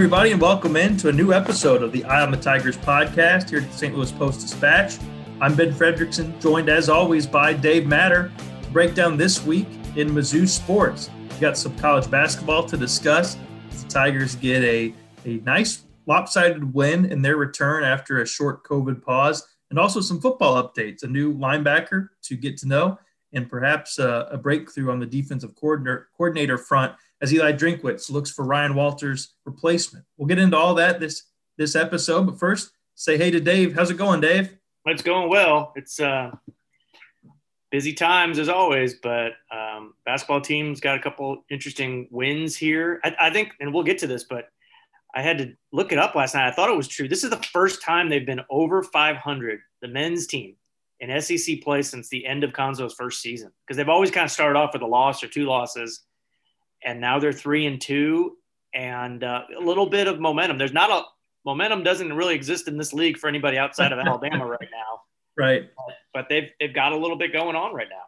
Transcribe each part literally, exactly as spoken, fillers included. everybody, and welcome in to a new episode of the Eye on the Tigers podcast here at the Saint Louis Post-Dispatch. I'm Ben Fredrickson, joined as always by Dave Matter. Breakdown this week in Mizzou sports. We've got some college basketball to discuss. The Tigers get a, a nice lopsided win in their return after a short COVID pause, and also some football updates, a new linebacker to get to know, and perhaps a, a breakthrough on the defensive coordinator, coordinator front as Eli Drinkwitz looks for Ryan Walters' replacement. We'll get into all that this this episode, but first, say hey to Dave. How's it going, Dave? It's going well. It's uh, busy times as always, but um, basketball team's got a couple interesting wins here. I, I think, and we'll get to this, but I had to look it up last night. I thought it was true. This is the first time they've been over five hundred, the men's team, in S E C play since the end of Cuonzo's first season, because they've always kind of started off with a loss or two losses, and now they're three and two and uh, a little bit of momentum. There's not a – momentum doesn't really exist in this league for anybody outside of Alabama right now. Right. But, but they've, they've got a little bit going on right now.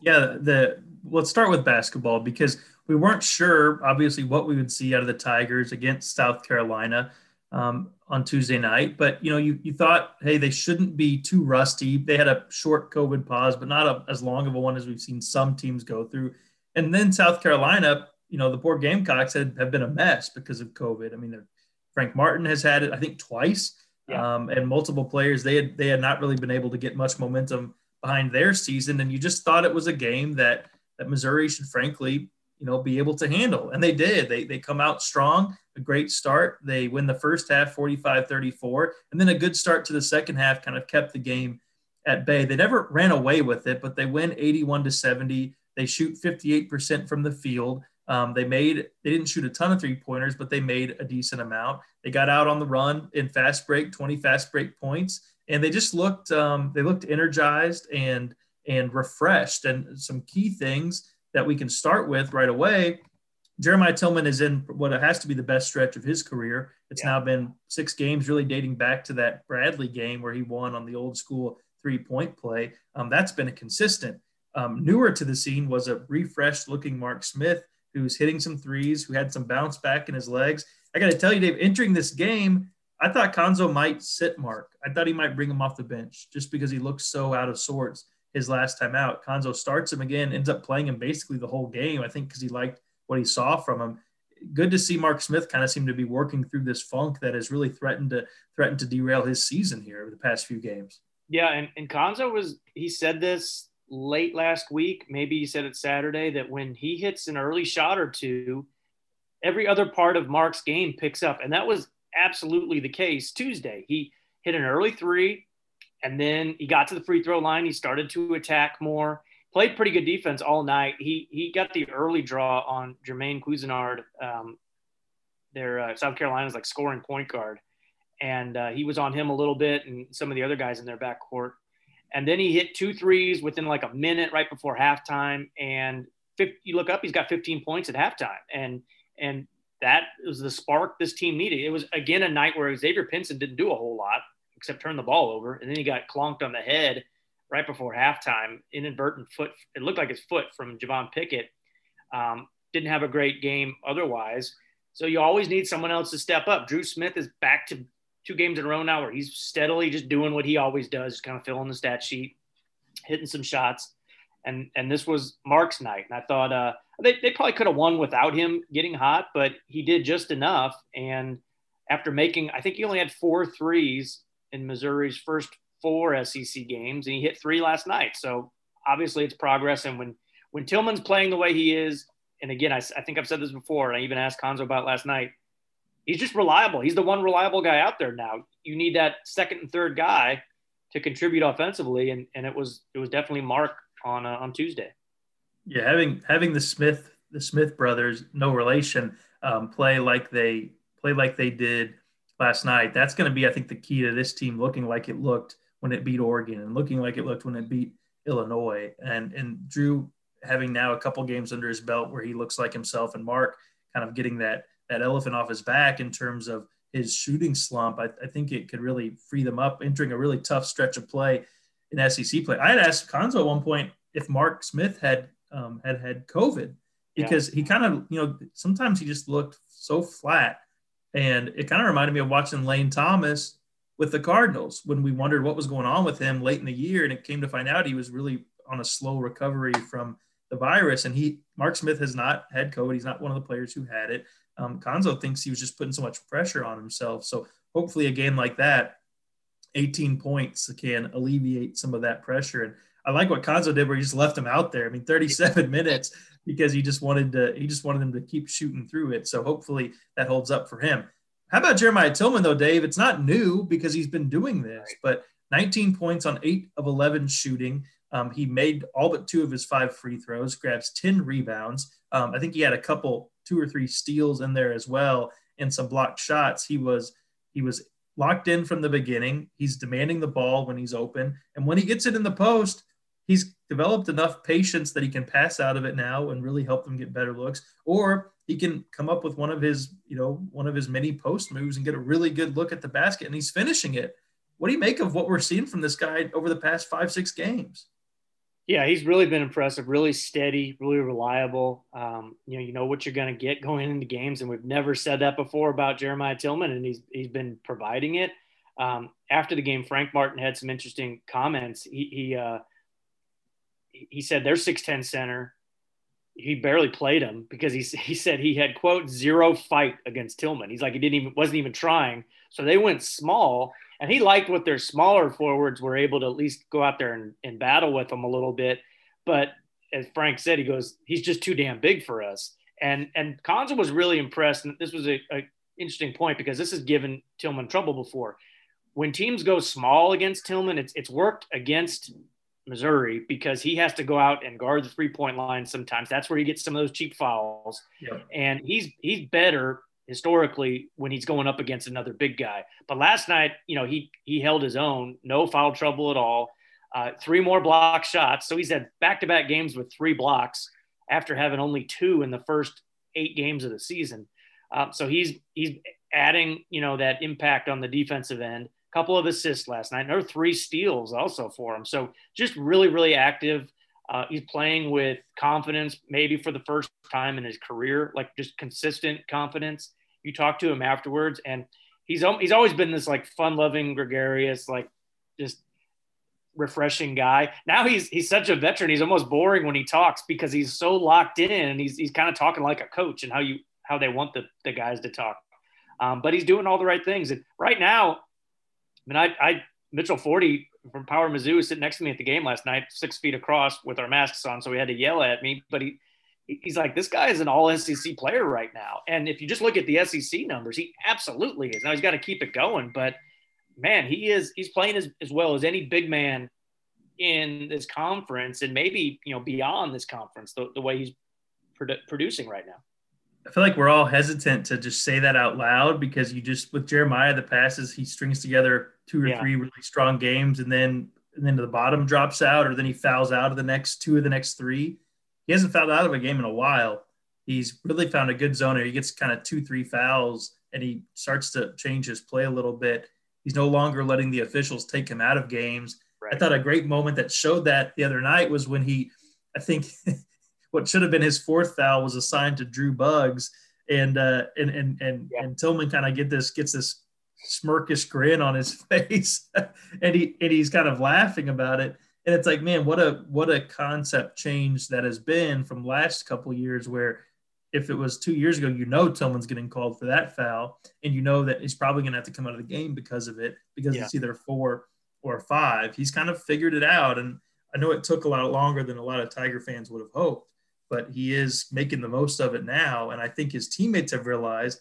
Yeah, the let's start with basketball, because we weren't sure, obviously, what we would see out of the Tigers against South Carolina um, on Tuesday night. But, you know, you, you thought, hey, they shouldn't be too rusty. They had a short COVID pause, but not a, as long of a one as we've seen some teams go through. And then South Carolina, you know, the poor Gamecocks had, have been a mess because of COVID. I mean, Frank Martin has had it, I think, twice, yeah. um, and multiple players. They had, they had not really been able to get much momentum behind their season, and you just thought it was a game that that Missouri should, frankly, you know, be able to handle. And they did. They they come out strong, a great start. They win the first half forty-five thirty-four, and then a good start to the second half kind of kept the game at bay. They never ran away with it, but they win eighty-one to seventy. They shoot fifty-eight percent from the field. Um, they made they didn't shoot a ton of three-pointers, but they made a decent amount. They got out on the run in fast break, twenty fast break points. And they just looked um, they looked energized and and refreshed. And some key things that we can start with right away, Jeremiah Tilmon is in what has to be the best stretch of his career. It's yeah. now been six games, really dating back to that Bradley game where he won on the old school three-point play. Um, that's been a consistent. Um, newer to the scene was a refreshed-looking Mark Smith, who's hitting some threes, who had some bounce back in his legs. I got to tell you, Dave, entering this game, I thought Cuonzo might sit Mark. I thought he might bring him off the bench just because he looked so out of sorts his last time out. Cuonzo starts him again, ends up playing him basically the whole game, I think, because he liked what he saw from him. Good to see Mark Smith kind of seem to be working through this funk that has really threatened to threatened to derail his season here over the past few games. Yeah, and, and Cuonzo was – he said this late last week, maybe he said it Saturday, that when he hits an early shot or two, every other part of Mark's game picks up, and that was – absolutely the case Tuesday. He hit an early three, and then he got to the free throw line. He started to attack more, played pretty good defense all night. He he got the early draw on Jermaine Couisnard, um, their uh, South Carolina's like scoring point guard, and uh, he was on him a little bit and some of the other guys in their backcourt. And then he hit two threes within like a minute right before halftime, and fifty, you look up, he's got fifteen points at halftime, and and that was the spark this team needed. It was, again, a night where Xavier Pinson didn't do a whole lot except turn the ball over, and then he got clonked on the head right before halftime, inadvertent foot. It looked like his foot from Javon Pickett. Um, didn't have a great game otherwise. So you always need someone else to step up. Dru Smith is back to two games in a row now where he's steadily just doing what he always does, just kind of filling the stat sheet, hitting some shots. And and this was Mark's night. And I thought uh, they, they probably could have won without him getting hot, but he did just enough. And after making, I think he only had four threes in Missouri's first four S E C games, and he hit three last night. So obviously it's progress. And when, when Tilmon's playing the way he is, and again, I, I think I've said this before, and I even asked Cuonzo about last night, he's just reliable. He's the one reliable guy out there now. You need that second and third guy to contribute offensively. And, and it was, it was definitely Mark on uh, on Tuesday. Yeah, having having the Smith the Smith brothers, no relation, um, play like they play like they did last night. That's going to be, I think, the key to this team looking like it looked when it beat Oregon and looking like it looked when it beat Illinois. And and Dru having now a couple games under his belt where he looks like himself, and Mark kind of getting that that elephant off his back in terms of his shooting slump. I, I think it could really free them up entering a really tough stretch of play in S E C play. I had asked Cuonzo at one point if Mark Smith had um, had had COVID, because yeah. he kind of, you know, sometimes he just looked so flat And it kind of reminded me of watching Lane Thomas with the Cardinals when we wondered what was going on with him late in the year. And it came to find out he was really on a slow recovery from the virus. And he, Mark Smith has not had COVID. He's not one of the players who had it. Um, Cuonzo thinks he was just putting so much pressure on himself. So hopefully a game like that, eighteen points can alleviate some of that pressure. And I like what Cuonzo did where he just left him out there. I mean, thirty-seven minutes because he just wanted to, he just wanted him to keep shooting through it. So hopefully that holds up for him. How about Jeremiah Tilmon though, Dave? It's not new because he's been doing this, but nineteen points on eight of eleven shooting. Um, he made all but two of his five free throws, grabs ten rebounds. Um, I think he had a couple, two or three steals in there as well, and some blocked shots. He was, he was locked in from the beginning. He's demanding the ball when he's open. And when he gets it in the post, he's developed enough patience that he can pass out of it now and really help them get better looks. Or he can come up with one of his, you know, one of his many post moves and get a really good look at the basket, and he's finishing it. What do you make of what we're seeing from this guy over the past five, six games? Yeah, he's really been impressive, really steady, really reliable. Um, you know, you know what you're going to get going into games, and we've never said that before about Jeremiah Tilmon, and he's he's been providing it. Um, after the game, Frank Martin had some interesting comments. He he, uh, he said their six ten center, he barely played him because he he said he had, quote, zero fight against Tilmon. He's like he didn't even wasn't even trying. So they went small. And he liked what their smaller forwards were able to at least go out there and, and battle with them a little bit. But as Frank said, he goes, he's just too damn big for us. And and Cuonzo was really impressed. And this was a, a interesting point because this has given Tilmon trouble before. When teams go small against Tilmon, it's it's worked against Missouri because he has to go out and guard the three-point line sometimes. That's where he gets some of those cheap fouls. Yeah. And he's he's better historically when he's going up against another big guy. But last night, you know, he, he held his own, no foul trouble at all. Uh, three more block shots. So he's had back-to-back games with three blocks after having only two in the first eight games of the season. Um, so he's, he's adding, you know, that impact on the defensive end, a couple of assists last night, another three steals also for him. So just really, really active. Uh, he's playing with confidence, maybe for the first time in his career, like just consistent confidence. You talk to him afterwards, and he's he's always been this like fun-loving, gregarious, like just refreshing guy. Now he's he's such a veteran; he's almost boring when he talks because he's so locked in, and he's he's kind of talking like a coach and how you how they want the, the guys to talk. Um, but he's doing all the right things, and right now, I mean, I, I Mitchell Forty from Power Mizzou was sitting next to me at the game last night, six feet across with our masks on, so he had to yell at me, but he. He's like, this guy is an all S E C player right now. And if you just look at the S E C numbers, he absolutely is. Now he's got to keep it going. But, man, he is he's playing as, as well as any big man in this conference and maybe, you know, beyond this conference, the, the way he's produ- producing right now. I feel like we're all hesitant to just say that out loud because you just – with Jeremiah, the passes, he strings together two or yeah. three really strong games and then, and then the bottom drops out or then he fouls out of the next two of the next three. He hasn't fouled out of a game in a while. He's really found a good zoner. He gets kind of two, three fouls, and he starts to change his play a little bit. He's no longer letting the officials take him out of games. Right. I thought a great moment that showed that the other night was when he, I think, what should have been his fourth foul was assigned to Dru Buggs, and uh, and and and, yeah. and Tilmon kind of get this gets this smirkish grin on his face, and he and he's kind of laughing about it. And it's like, man, what a what a concept change that has been from last couple years where if it was two years ago, you know Tillman's getting called for that foul, and you know that he's probably going to have to come out of the game because of it, because yeah. it's either four or five. He's kind of figured it out, and I know it took a lot longer than a lot of Tiger fans would have hoped, but he is making the most of it now, and I think his teammates have realized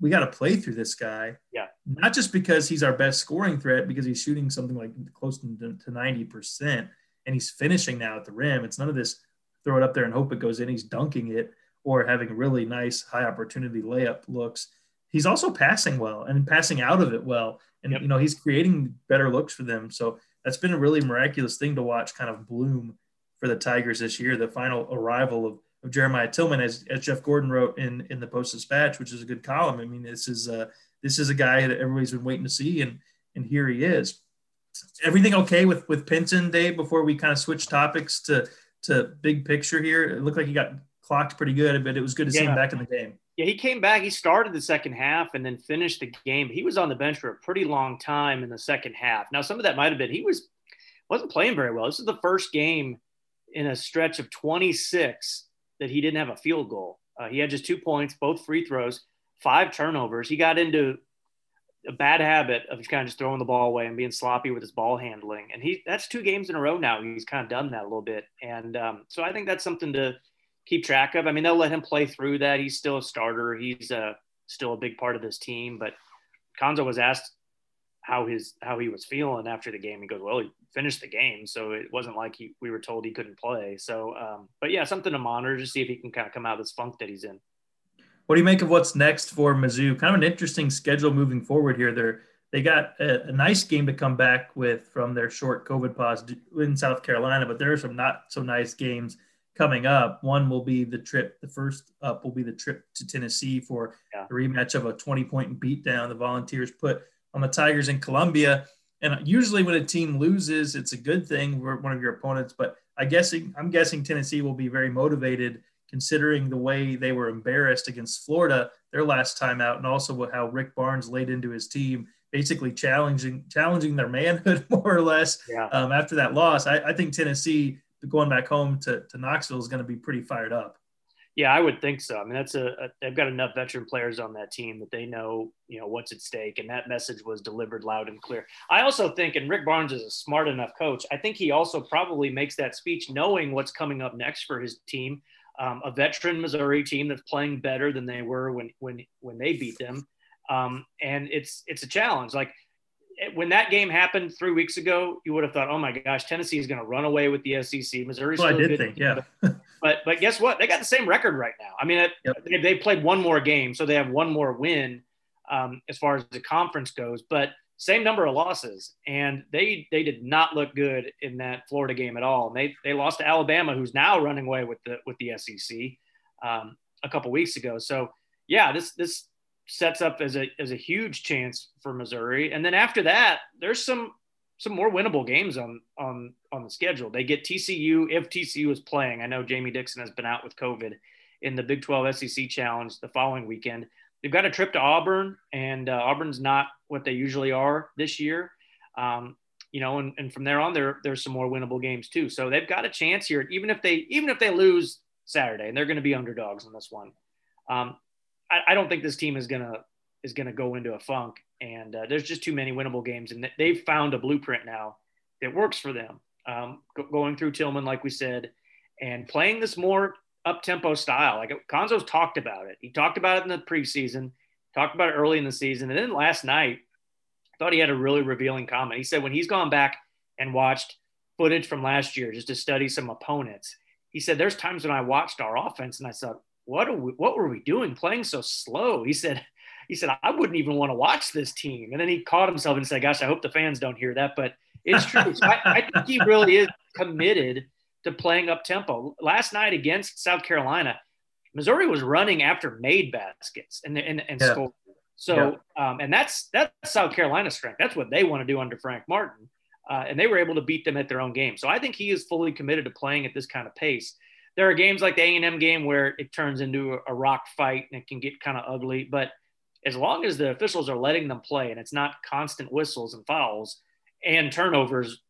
we got to play through this guy. Yeah. Not just because he's our best scoring threat, because he's shooting something like close to ninety percent and he's finishing now at the rim. It's none of this throw it up there and hope it goes in. He's dunking it or having really nice high opportunity layup looks. He's also passing well and passing out of it well. And, yep. you know, he's creating better looks for them. So that's been a really miraculous thing to watch kind of bloom for the Tigers this year. The final arrival of Of Jeremiah Tilmon, as, as Jeff Gordon wrote in, in the Post-Dispatch, which is a good column. I mean, this is a, this is a guy that everybody's been waiting to see, and and here he is. Everything okay with, with Pinson, Dave, before we kind of switch topics to to big picture here? It looked like he got clocked pretty good, but it was good to yeah. see him back in the game. Yeah, he came back. He started the second half and then finished the game. He was on the bench for a pretty long time in the second half. Now, some of that might have been he was wasn't playing very well. This is the first game in a stretch of twenty-six that he didn't have a field goal. Uh, he had just two points, both free throws, five turnovers. He got into a bad habit of kind of just throwing the ball away and being sloppy with his ball handling. And he that's two games in a row now. He's kind of done that a little bit. And um, so I think that's something to keep track of. I mean, they'll let him play through that. He's still a starter. He's uh, still a big part of this team. But Cuonzo was asked how his how he was feeling after the game. He goes, well, he finished the game, so it wasn't like he, we were told he couldn't play. So, um, but yeah, something to monitor to see if he can kind of come out of this funk that he's in. What do you make of what's next for Mizzou? Kind of an interesting schedule moving forward here. They're, they got a, a nice game to come back with from their short COVID pause in South Carolina, but there are some not so nice games coming up. One will be the trip. The first up will be the trip to Tennessee for yeah. a rematch of a twenty-point beatdown the Volunteers put on the Tigers in Columbia. And usually when a team loses, it's a good thing for one of your opponents. But I guessing, I'm guessing Tennessee will be very motivated considering the way they were embarrassed against Florida their last time out, and also how Rick Barnes laid into his team, basically challenging challenging their manhood more or less yeah. um, after that loss. I, I think Tennessee going back home to, to Knoxville is going to be pretty fired up. Yeah, I would think so. I mean, that's a, a they've got enough veteran players on that team that they know, you know, what's at stake. And that message was delivered loud and clear. I also think, and Rick Barnes is a smart enough coach, I think he also probably makes that speech knowing what's coming up next for his team, um, a veteran Missouri team that's playing better than they were when, when, when they beat them. Um, and it's, it's a challenge. Like, when that game happened three weeks ago, you would have thought, oh my gosh, Tennessee is going to run away with the S E C. Missouri's well, still I did good. Think, yeah. but, but guess what? They got the same record right now. I mean, it, yep. they, they played one more game, so they have one more win um, as far as the conference goes, but same number of losses. And they, they did not look good in that Florida game at all. And they, they lost to Alabama, who's now running away with the, with the S E C um, a couple weeks ago. So yeah, this, this, sets up as a as a huge chance for Missouri. And then after that, there's some some more winnable games on on on the schedule. They get T C U if T C U is playing. I know Jamie Dixon has been out with COVID in the Big twelve S E C Challenge the following weekend. They've got a trip to Auburn, and uh, Auburn's not what they usually are this year. Um, you know, and, and from there on, there there's some more winnable games too. So they've got a chance here, even if they even if they lose Saturday, and they're going to be underdogs on this one. Um, I don't think this team is going to is going to go into a funk, and uh, there's just too many winnable games, and they've found a blueprint now that works for them. Um, go, going through Tilmon, like we said, and playing this more up-tempo style. Like Cuonzo's talked about it. He talked about it in the preseason, talked about it early in the season, and then last night I thought he had a really revealing comment. He said when he's gone back and watched footage from last year just to study some opponents, he said there's times when I watched our offense and I thought, What are we, what were we doing playing so slow? He said, he said, I wouldn't even want to watch this team. And then he caught himself and said, gosh, I hope the fans don't hear that, but it's true. So I, I think he really is committed to playing up tempo. Last night against South Carolina, Missouri was running after made baskets and, and, and yeah. scored. So, yeah. um, and that's, that's South Carolina's strength. That's what they want to do under Frank Martin. Uh, and they were able to beat them at their own game. So I think he is fully committed to playing at this kind of pace. There are games like the A and M game where it turns into a rock fight and it can get kind of ugly. But as long as the officials are letting them play and it's not constant whistles and fouls and turnovers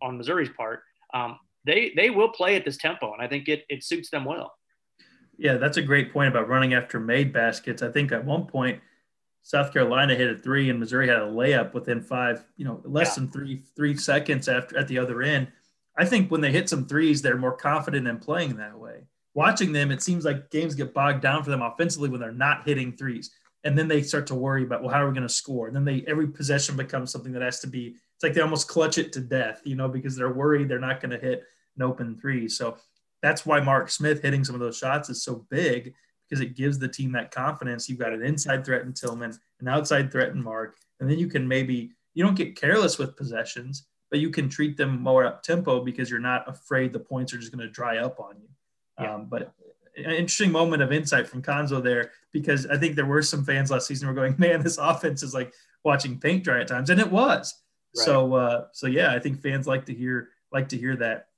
on Missouri's part, um, they they will play at this tempo, and I think it it suits them well. Yeah, that's a great point about running after made baskets. I think at one point South Carolina hit a three and Missouri had a layup within five, you know, less yeah. than three three seconds after at the other end. I think when they hit some threes, they're more confident in playing that way. Watching them, it seems like games get bogged down for them offensively when they're not hitting threes. And then they start to worry about, well, how are we going to score? And then they every possession becomes something that has to be – it's like they almost clutch it to death, you know, because they're worried they're not going to hit an open three. So that's why Mark Smith hitting some of those shots is so big, because it gives the team that confidence. You've got an inside threat in Tilmon, an outside threat in Mark, and then you can maybe – you don't get careless with possessions, but you can treat them more up-tempo because you're not afraid the points are just going to dry up on you. Yeah. Um, but an interesting moment of insight from Cuonzo there, because I think there were some fans last season who were going, man, this offense is like watching paint dry at times, and it was. Right. So, uh, so yeah, I think fans like to hear like to hear that.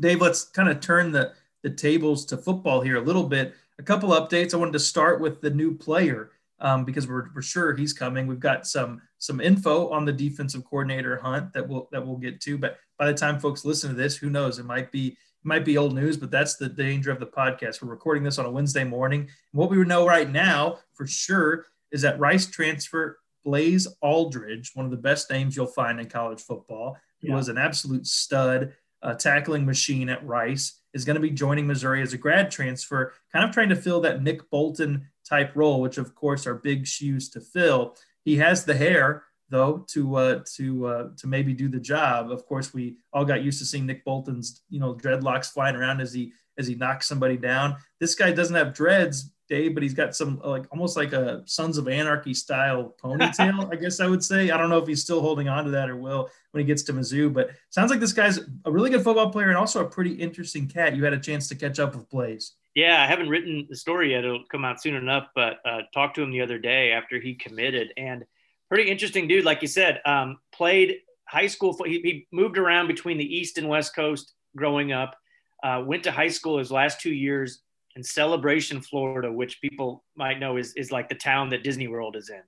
Dave, let's kind of turn the, the tables to football here a little bit. a couple updates. I wanted to start with the new player um, because we're, we're sure he's coming. We've got some some info on the defensive coordinator hunt that we'll that we'll get to. But by the time folks listen to this, who knows? It might be it might be old news, but that's the danger of the podcast. We're recording this on a Wednesday morning. And what we know right now for sure is that Rice transfer Blaze Alldredge, one of the best names you'll find in college football, who yeah. was an absolute stud, a tackling machine at Rice, is going to be joining Missouri as a grad transfer, kind of trying to fill that Nick Bolton type role, which of course are big shoes to fill. He has the hair though to uh, to uh, to maybe do the job. Of course, we all got used to seeing Nick Bolton's you know dreadlocks flying around as he as he knocks somebody down. This guy doesn't have dreads, Dave, but he's got some like almost like a Sons of Anarchy style ponytail, I guess I would say. I don't know if he's still holding on to that or will when he gets to Mizzou, but sounds like this guy's a really good football player and also a pretty interesting cat. You had a chance to catch up with Blaze. Yeah, I haven't written the story yet. It'll come out soon enough, but uh, talked to him the other day after he committed, and pretty interesting dude. Like you said, um, played high school. He, he moved around between the East and West Coast growing up, uh, went to high school his last two years in Celebration, Florida, which people might know is, is like the town that Disney World is in.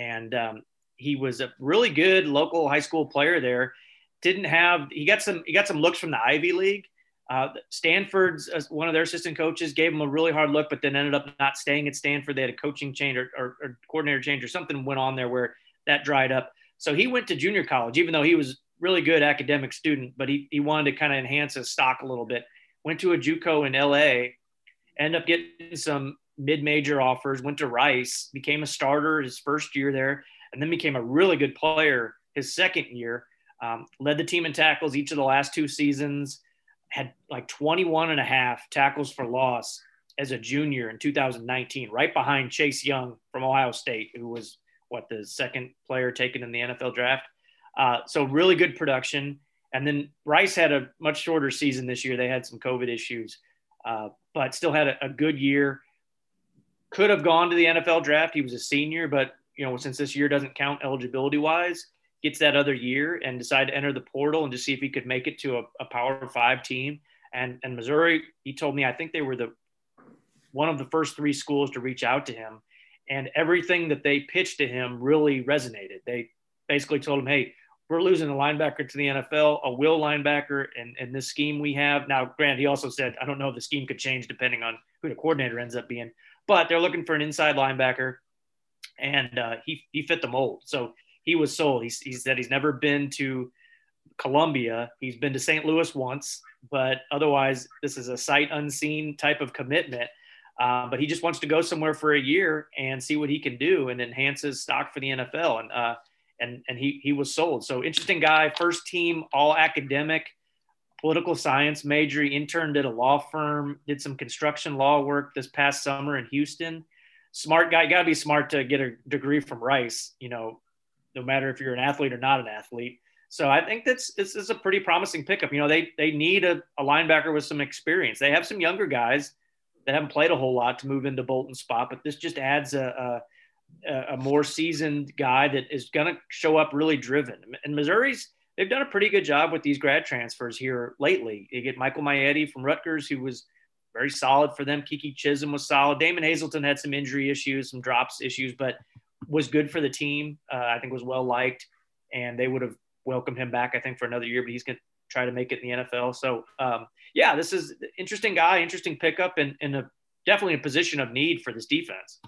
And um, he was a really good local high school player there. Didn't have, he got some, he got some looks from the Ivy League. Uh, Stanford's, uh, one of their assistant coaches gave him a really hard look, but then ended up not staying at Stanford. They had a coaching change or, or, or coordinator change or something went on there where that dried up. So he went to junior college, even though he was really good academic student, but he, he wanted to kind of enhance his stock a little bit. Went to a JUCO in L A, ended up getting some mid-major offers, went to Rice, became a starter his first year there, and then became a really good player his second year. Um, led the team in tackles each of the last two seasons, had like twenty-one and a half tackles for loss as a junior in two thousand nineteen, right behind Chase Young from Ohio State, who was, what, the second player taken in the N F L draft. Uh, so really good production. And then Rice had a much shorter season this year. They had some COVID issues. Uh, but still had a, a good year. Could have gone to the N F L draft. He was a senior, but, you know, since this year doesn't count eligibility-wise, gets that other year and decided to enter the portal and just see if he could make it to a, a Power Five team. And and Missouri, he told me, I think they were the one of the first three schools to reach out to him. And everything that they pitched to him really resonated. They basically told him, hey, we're losing a linebacker to the N F L, a will linebacker, and, and this scheme we have. Now, Grant, he also said, I don't know if the scheme could change depending on who the coordinator ends up being, but they're looking for an inside linebacker, and uh, he he fit the mold. So he was sold. He, he said he's never been to Columbia. He's been to Saint Louis once, but otherwise this is a sight unseen type of commitment. Uh, but he just wants to go somewhere for a year and see what he can do and enhance his stock for the N F L. And, uh, And and he he was sold. So interesting guy, first team, all academic, political science major. He interned at a law firm, did some construction law work this past summer in Houston. Smart guy. You got to be smart to get a degree from Rice, you know, no matter if you're an athlete or not an athlete. So I think that's this is a pretty promising pickup. You know, they they need a, a linebacker with some experience. They have some younger guys that haven't played a whole lot to move into Bolton's spot, but this just adds a, a a more seasoned guy that is going to show up really driven. And Missouri's, they've done a pretty good job with these grad transfers here lately. You get Michael Mayetti from Rutgers, who was very solid for them. Kiki Chisholm was solid. Damon Hazleton had some injury issues, some drops issues, but was good for the team. Uh, I think was well-liked, and they would have welcomed him back, I think, for another year, but he's going to try to make it in the N F L. So um, yeah, this is an interesting guy, interesting pickup, and, and a, definitely a position of need for this defense.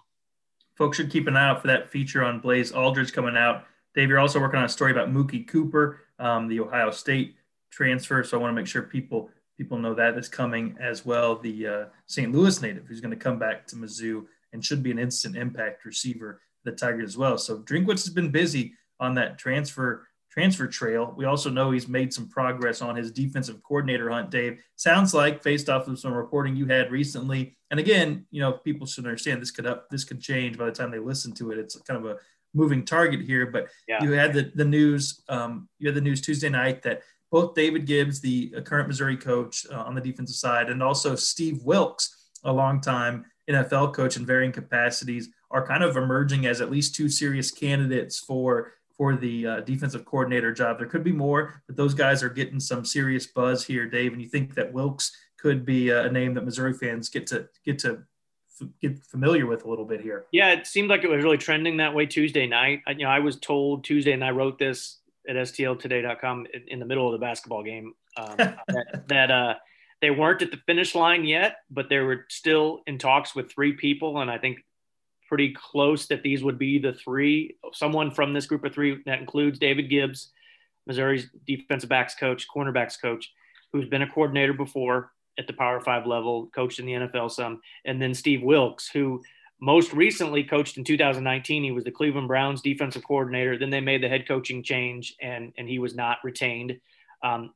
Folks should keep an eye out for that feature on Blaze Alldredge coming out. Dave, you're also working on a story about Mookie Cooper, um, the Ohio State transfer. So I want to make sure people people know that is coming as well. The uh, Saint Louis native who's going to come back to Mizzou and should be an instant impact receiver for the Tigers as well. So Drinkwitz has been busy on that transfer transfer trail. We also know he's made some progress on his defensive coordinator hunt, Dave. Sounds like, based off of some reporting you had recently, and again, you know, people should understand this could up, this could change by the time they listen to it. It's kind of a moving target here, but yeah. you had the, the news, um, you had the news Tuesday night that both David Gibbs, the current Missouri coach uh, on the defensive side, and also Steve Wilkes, a longtime N F L coach in varying capacities, are kind of emerging as at least two serious candidates for for the uh, defensive coordinator job. There could be more, but those guys are getting some serious buzz here, Dave. And you think that Wilkes could be a name that Missouri fans get to get to f- get familiar with a little bit here. Yeah, it seemed like it was really trending that way Tuesday night. I, you know, I was told Tuesday, and I wrote this at S T L today dot com in, in the middle of the basketball game, um, that, that uh, they weren't at the finish line yet, but they were still in talks with three people, and I think pretty close that these would be the three. Someone from this group of three, that includes David Gibbs, Missouri's defensive backs coach, cornerbacks coach, who's been a coordinator before at the Power Five level, coached in the N F L some, and then Steve Wilkes, who most recently coached in two thousand nineteen. He was the Cleveland Browns defensive coordinator. Then they made the head coaching change, and, and he was not retained. Um,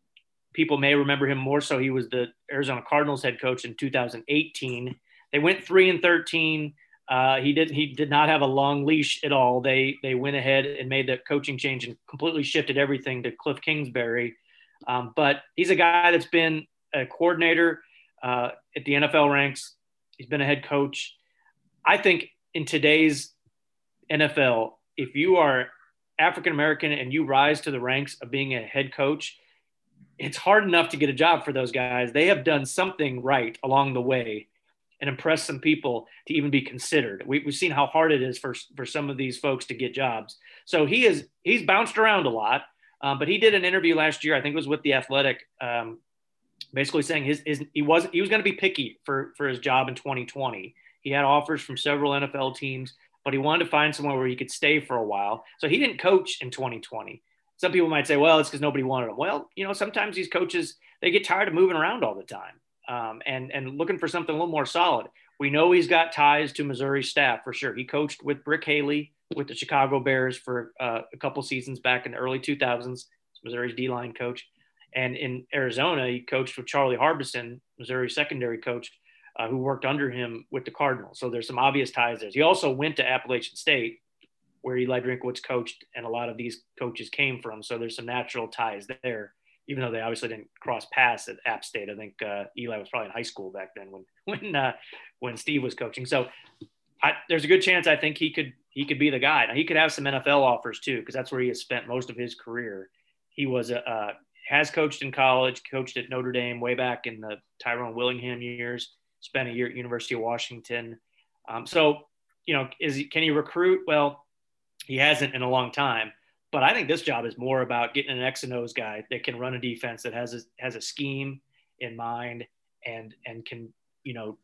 people may remember him more so. He was the Arizona Cardinals head coach in two thousand eighteen. They went three and thirteen. Uh, he did he did not have a long leash at all. They they went ahead and made the coaching change and completely shifted everything to Cliff Kingsbury. Um, but he's a guy that's been a coordinator uh, at the N F L ranks. He's been a head coach. I think in today's N F L, if you are African-American and you rise to the ranks of being a head coach, it's hard enough to get a job for those guys. They have done something right along the way and impressed some people to even be considered. We, we've seen how hard it is for, for some of these folks to get jobs. So he is he's bounced around a lot, um, but he did an interview last year, I think it was with The Athletic, um, basically saying his, his he was he was going to be picky for, for his job in twenty twenty. He had offers from several N F L teams, but he wanted to find somewhere where he could stay for a while. So he didn't coach in twenty twenty. Some people might say, well, it's because nobody wanted him. Well, you know, sometimes these coaches, they get tired of moving around all the time um, and, and looking for something a little more solid. We know he's got ties to Missouri staff for sure. He coached with Brick Haley with the Chicago Bears for uh, a couple seasons back in the early two thousands. He's Missouri's D-line coach. And in Arizona, he coached with Charlie Harbison, Missouri secondary coach, Uh, who worked under him with the Cardinals. So there's some obvious ties there. He also went to Appalachian State, where Eli Drinkwitz coached, and a lot of these coaches came from. So there's some natural ties there, even though they obviously didn't cross paths at App State. I think uh, Eli was probably in high school back then when when uh, when Steve was coaching. So I, there's a good chance I think he could he could be the guy. Now, he could have some N F L offers too, because that's where he has spent most of his career. He was a uh, has coached in college, coached at Notre Dame way back in the Tyrone Willingham years. Spent a year at University of Washington. Um, so, you know, is he, can he recruit? Well, he hasn't in a long time, but I think this job is more about getting an X and O's guy that can run a defense that has a, has a scheme in mind and, and can, you know,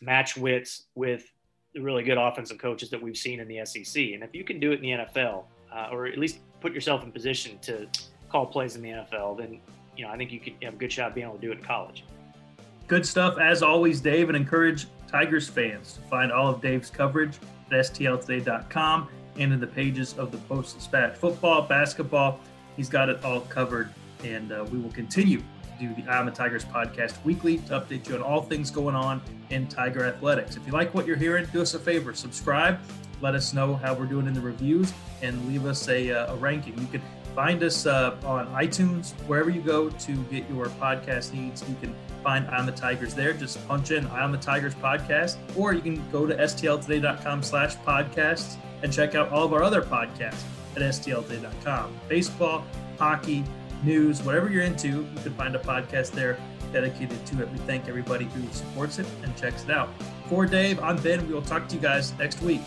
match wits with the really good offensive coaches that we've seen in the S E C. And if you can do it in the N F L, uh, or at least put yourself in position to call plays in the N F L, then, you know, I think you could have a good shot of being able to do it in college. Good stuff, as always, Dave, and encourage Tigers fans to find all of Dave's coverage at S T L today dot com and in the pages of the Post-Dispatch. Football, basketball, he's got it all covered, and uh, we will continue to do the I'm a Tigers podcast weekly to update you on all things going on in Tiger athletics. If you like what you're hearing, do us a favor, subscribe, let us know how we're doing in the reviews, and leave us a, uh, a ranking. You can find us uh, on iTunes, wherever you go to get your podcast needs. You can find I'm the Tigers there. Just punch in I'm the Tigers podcast, or you can go to S T L today dot com slash podcasts and check out all of our other podcasts at S T L today dot com. Baseball, hockey, news, whatever you're into, you can find a podcast there dedicated to it. We thank everybody who supports it and checks it out. For Dave, I'm Ben. We will talk to you guys next week.